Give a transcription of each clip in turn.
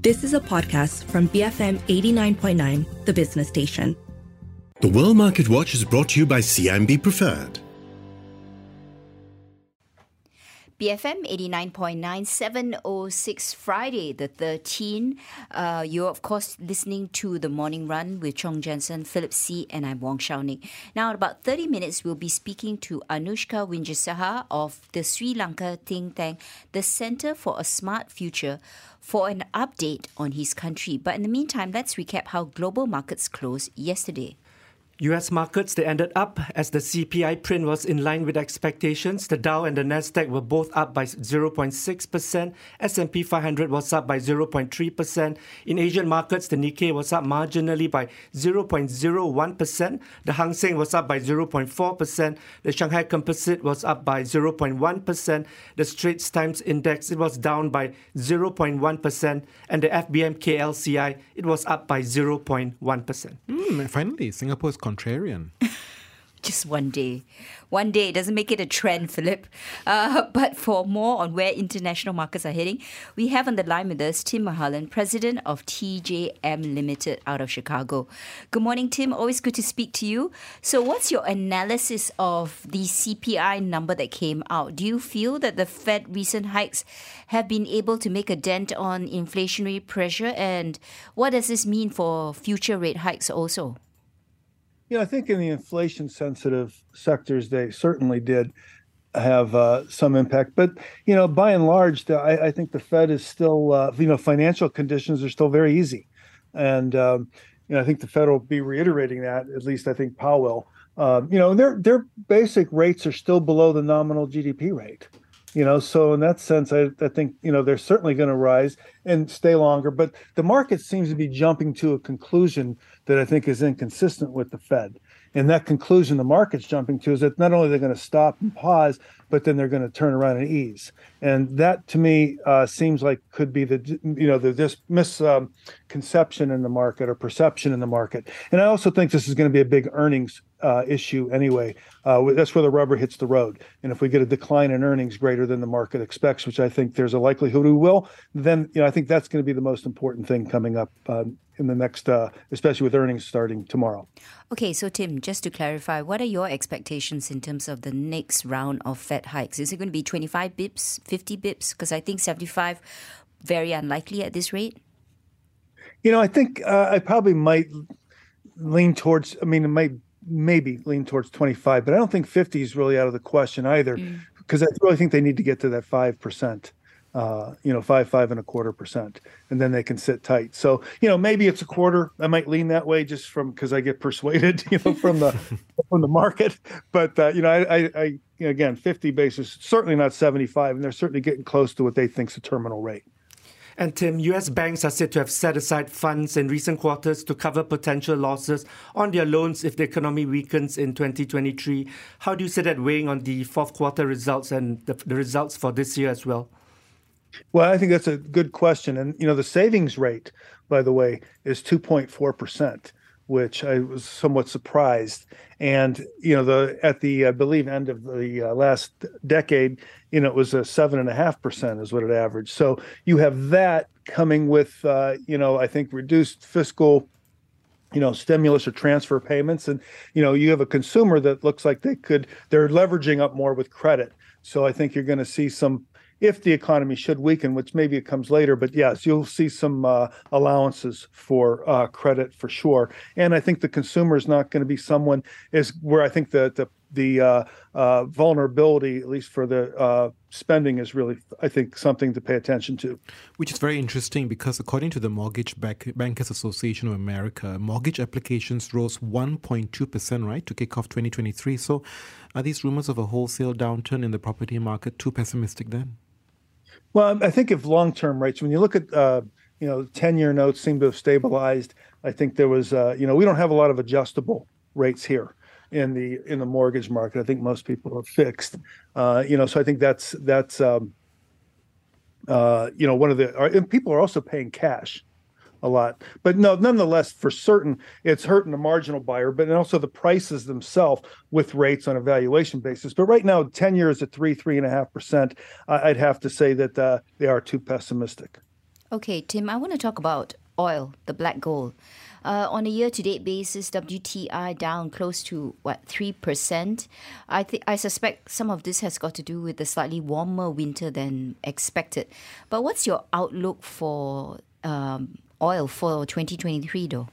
This is a podcast from BFM 89.9, the business station. The World Market Watch is brought to you by CIMB Preferred. BFM 89.9706, Friday the 13th. You're, of course, listening to The Morning Run with Chong Jensen, Philip See, and I'm Wong Shao Ning. Now, in about 30 minutes, we'll be speaking to Anushka Wijesinha of the Sri Lanka think tank, the Centre for a Smart Future, for an update on his country. But in the meantime, let's recap how global markets closed yesterday. U.S. markets, they ended up as the CPI print was in line with expectations. The Dow and the Nasdaq were both up by 0.6%. S&P 500 was up by 0.3%. In Asian markets, the Nikkei was up marginally by 0.01%. The Hang Seng was up by 0.4%. The Shanghai Composite was up by 0.1%. The Straits Times Index, it was down by 0.1%. And the FBM KLCI, it was up by 0.1%. Finally, Singapore's contrarian. Just one day. One day. It doesn't make it a trend, Philip. But for more on where international markets are heading, we have on the line with us Tim Mihalen, president of TJM Limited out of Chicago. Good morning, Tim. Always good to speak to you. So what's your analysis of the CPI number that came out? Do you feel that the Fed recent hikes have been able to make a dent on inflationary pressure? And what does this mean for future rate hikes also? Yeah, I think in the inflation-sensitive sectors, they certainly did have some impact. But, you know, by and large, I think the Fed is still, financial conditions are still very easy. And, I think the Fed will be reiterating that, at least I think Powell will. Their basic rates are still below the nominal GDP rate. So in that sense, I think, they're certainly going to rise and stay longer. But the market seems to be jumping to a conclusion that I think is inconsistent with the Fed. And that conclusion the market's jumping to is that not only they're going to stop and pause, but then they're going to turn around and ease. And that, to me, seems like could be the misconception in the market or perception in the market. And I also think this is going to be a big earnings issue anyway. That's where the rubber hits the road. And if we get a decline in earnings greater than the market expects, which I think there's a likelihood we will, then I think that's going to be the most important thing coming up in the next, especially with earnings starting tomorrow. Okay, so Tim, just to clarify, what are your expectations in terms of the next round of Fed hikes? Is it going to be 25 bips, 50 bips? Because I think 75, very unlikely at this rate. I think I probably might lean towards, maybe lean towards 25, but I don't think 50 is really out of the question either, because I really think they need to get to that 5%. 5.25%, and then they can sit tight. So, maybe it's a quarter. I might lean that way just because I get persuaded, from the market. But I again, 50 basis, certainly not 75, and they're certainly getting close to what they think is the terminal rate. And Tim, U.S. banks are said to have set aside funds in recent quarters to cover potential losses on their loans if the economy weakens in 2023. How do you see that weighing on the fourth quarter results and the results for this year as well? Well, I think that's a good question. And, the savings rate, by the way, is 2.4%, which I was somewhat surprised. And, I believe, end of the last decade, it was a 7.5% is what it averaged. So you have that coming with, I think reduced fiscal stimulus or transfer payments. And, you have a consumer that looks like they're leveraging up more with credit. So I think you're going to see some, if the economy should weaken, which maybe it comes later, but yes, you'll see some allowances for credit for sure. And I think the consumer is not going to be someone is where I think the vulnerability, at least for the spending, is really, I think, something to pay attention to. Which is very interesting because according to the Mortgage Bankers Association of America, mortgage applications rose 1.2%, right, to kick off 2023. So are these rumors of a wholesale downturn in the property market too pessimistic then? Well, I think if long-term rates, when you look at, 10-year notes seem to have stabilized, I think there was, we don't have a lot of adjustable rates here in the mortgage market. I think most people are fixed, so I think that's one of the, and people are also paying cash a lot. But no, nonetheless, for certain, it's hurting the marginal buyer, but also the prices themselves with rates on a valuation basis. But right now, 10 years at 3.5%, I'd have to say that they are too pessimistic. Okay, Tim, I want to talk about oil, the black gold. On a year-to-date basis, WTI down close to, 3%? I suspect some of this has got to do with the slightly warmer winter than expected. But what's your outlook for oil for 2023, though?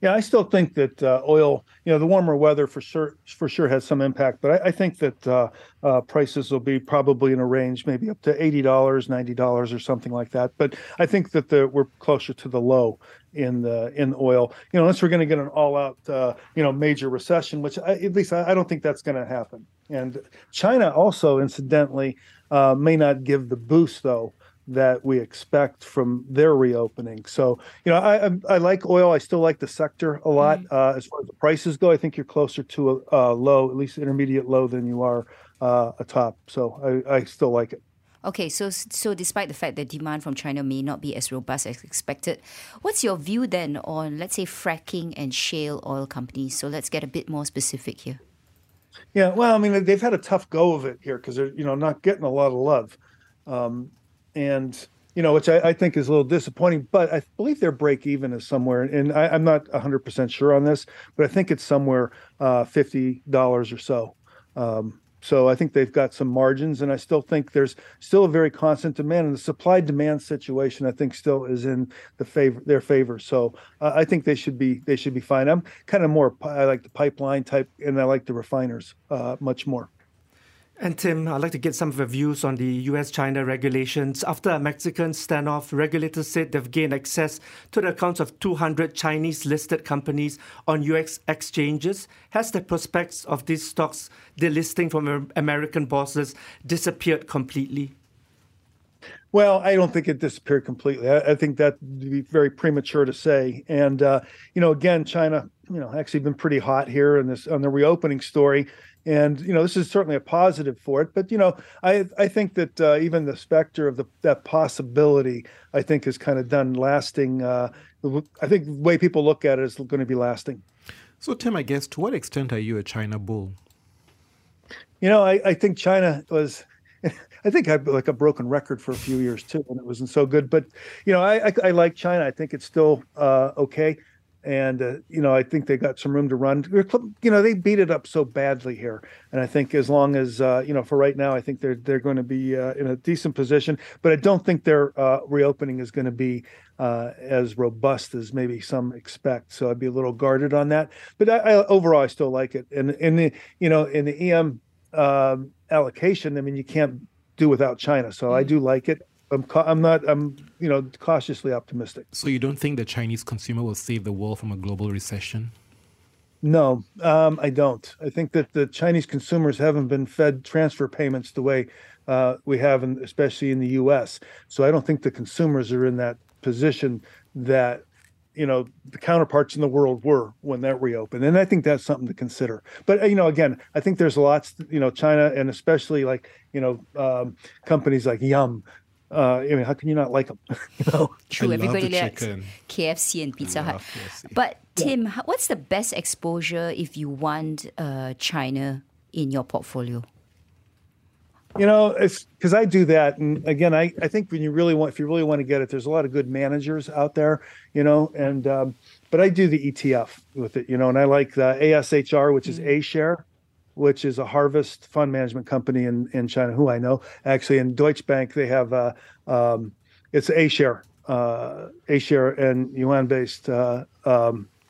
Yeah, I still think that oil, the warmer weather for sure has some impact. But I think that prices will be probably in a range, maybe up to $80, $90 or something like that. But I think that we're closer to the low in oil, unless we're going to get an all-out, major recession, which I don't think that's going to happen. And China also, incidentally, may not give the boost, though, that we expect from their reopening. So, I like oil. I still like the sector a lot. As far as the prices go, I think you're closer to a low, at least intermediate low, than you are a top. So I still like it. Okay, so despite the fact that demand from China may not be as robust as expected, what's your view then on, let's say, fracking and shale oil companies? So let's get a bit more specific here. Yeah, well, I mean, they've had a tough go of it here because they're, not getting a lot of love. And, which I think is a little disappointing, but I believe their break even is somewhere, and I'm not 100% sure on this, but I think it's somewhere $50 or so. So I think they've got some margins, and I still think there's still a very constant demand, and the supply-demand situation I think still is in their favor. So I think they should be fine. I'm kind of more, I like the pipeline type, and I like the refiners much more. And Tim, I'd like to get some of your views on the US-China regulations. After a Mexican standoff, regulators said they've gained access to the accounts of 200 Chinese-listed companies on US exchanges. Has the prospects of these stocks delisting from American bosses disappeared completely? Well, I don't think it disappeared completely. I think that would be very premature to say. And, again, China, actually been pretty hot here on the reopening story. And, this is certainly a positive for it. But, I think that even the specter of that possibility, I think, has kind of done lasting. I think the way people look at it is going to be lasting. So, Tim, I guess, to what extent are you a China bull? I think China was... I think I've like a broken record for a few years, too, and it wasn't so good. But, I like China. I think it's still okay. And, I think they got some room to run. They beat it up so badly here. And I think as long as, for right now, I think they're going to be in a decent position. But I don't think their reopening is going to be as robust as maybe some expect. So I'd be a little guarded on that. But overall, I still like it. And in the EM allocation, you can't do without China. So I do like it. I'm cautiously optimistic. So you don't think the Chinese consumer will save the world from a global recession? No, I don't. I think that the Chinese consumers haven't been fed transfer payments the way we have, especially in the U.S. So I don't think the consumers are in that position that, the counterparts in the world were when that reopened. And I think that's something to consider. But, again, I think there's lots, China, and especially like, companies like Yum. How can you not like them? True, everybody likes KFC and Pizza Hut. But Tim, what's the best exposure if you want China in your portfolio? It's because I do that. And again, I think if you really want to get it, there's a lot of good managers out there, and but I do the ETF with it, and I like the ASHR, which is ASHR, which is a harvest fund management company in China, who I know. Actually, in Deutsche Bank, they have it's A-share and yuan-based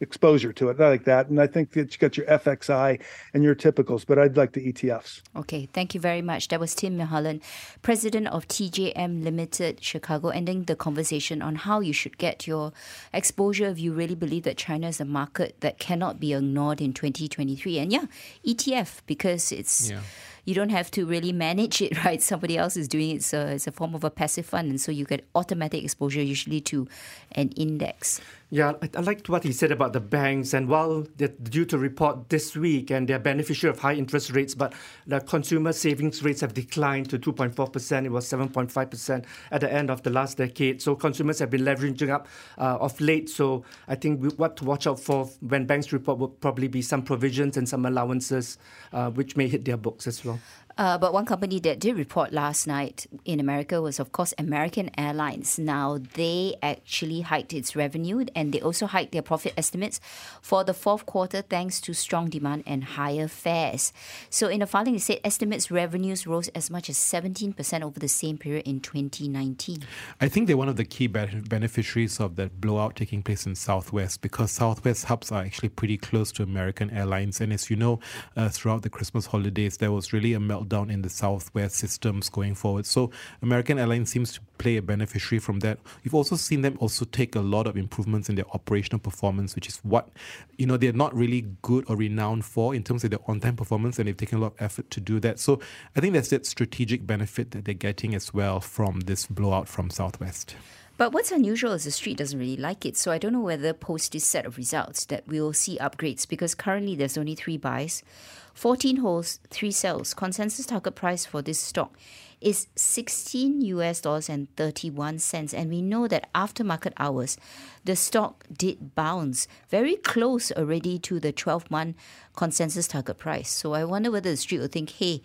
exposure to it. I like that. And I think that you got your FXI and your typicals, but I'd like the ETFs. Okay, thank you very much. That was Tim Mihalen, president of TJM Limited, Chicago, ending the conversation on how you should get your exposure if you really believe that China is a market that cannot be ignored in 2023. And ETF, because it's... Yeah. You don't have to really manage it, right? Somebody else is doing it, so it's a form of a passive fund, and so you get automatic exposure usually to an index. Yeah, I liked what he said about the banks, and while they're due to report this week and they're beneficiary of high interest rates, but the consumer savings rates have declined to 2.4%. It was 7.5% at the end of the last decade. So consumers have been leveraging up of late. So I think what to watch out for when banks report will probably be some provisions and some allowances, which may hit their books as well. But one company that did report last night in America was, of course, American Airlines. Now, they actually hiked its revenue and they also hiked their profit estimates for the fourth quarter thanks to strong demand and higher fares. So in a filing, it said estimates revenues rose as much as 17% over the same period in 2019. I think they're one of the key beneficiaries of that blowout taking place in Southwest, because Southwest hubs are actually pretty close to American Airlines. And as you know, throughout the Christmas holidays, there was really a meltdown in the Southwest systems going forward. So American Airlines seems to play a beneficiary from that. We've also seen them also take a lot of improvements in their operational performance, which is what, you know, they're not really good or renowned for in terms of their on-time performance, and they've taken a lot of effort to do that. So I think that's that strategic benefit that they're getting as well from this blowout from Southwest. But what's unusual is the street doesn't really like it. So I don't know whether post this set of results that we'll see upgrades, because currently there's only 3 buys, 14 holds, 3 sells. Consensus target price for this stock is $16.31. And we know that after market hours, the stock did bounce very close already to the 12-month consensus target price. So I wonder whether the street will think, hey,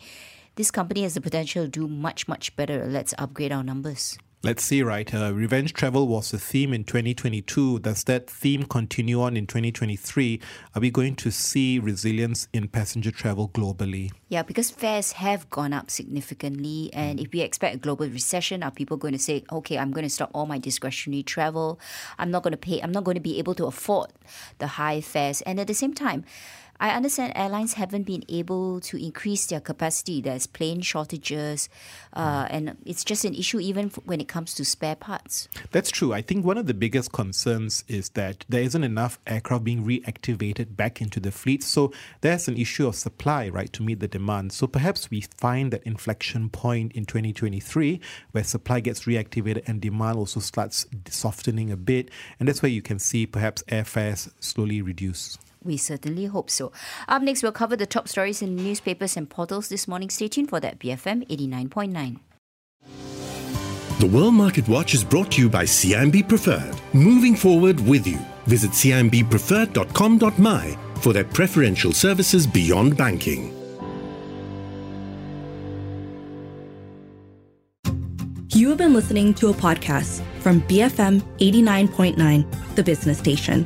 this company has the potential to do much, much better. Let's upgrade our numbers. Let's see, right? Revenge travel was the theme in 2022. Does that theme continue on in 2023? Are we going to see resilience in passenger travel globally? Yeah, because fares have gone up significantly. And if we expect a global recession, are people going to say, okay, I'm going to stop all my discretionary travel. I'm not going to be able to afford the high fares. And at the same time, I understand airlines haven't been able to increase their capacity. There's plane shortages, and it's just an issue even when it comes to spare parts. That's true. I think one of the biggest concerns is that there isn't enough aircraft being reactivated back into the fleet. So there's an issue of supply, right, to meet the demand. So perhaps we find that inflection point in 2023 where supply gets reactivated and demand also starts softening a bit. And that's where you can see perhaps airfares slowly reduce. We certainly hope so. Up next, we'll cover the top stories in newspapers and portals this morning. Stay tuned for that. BFM 89.9. The World Market Watch is brought to you by CIMB Preferred. Moving forward with you. Visit cimbpreferred.com.my for their preferential services beyond banking. You have been listening to a podcast from BFM 89.9, the business station.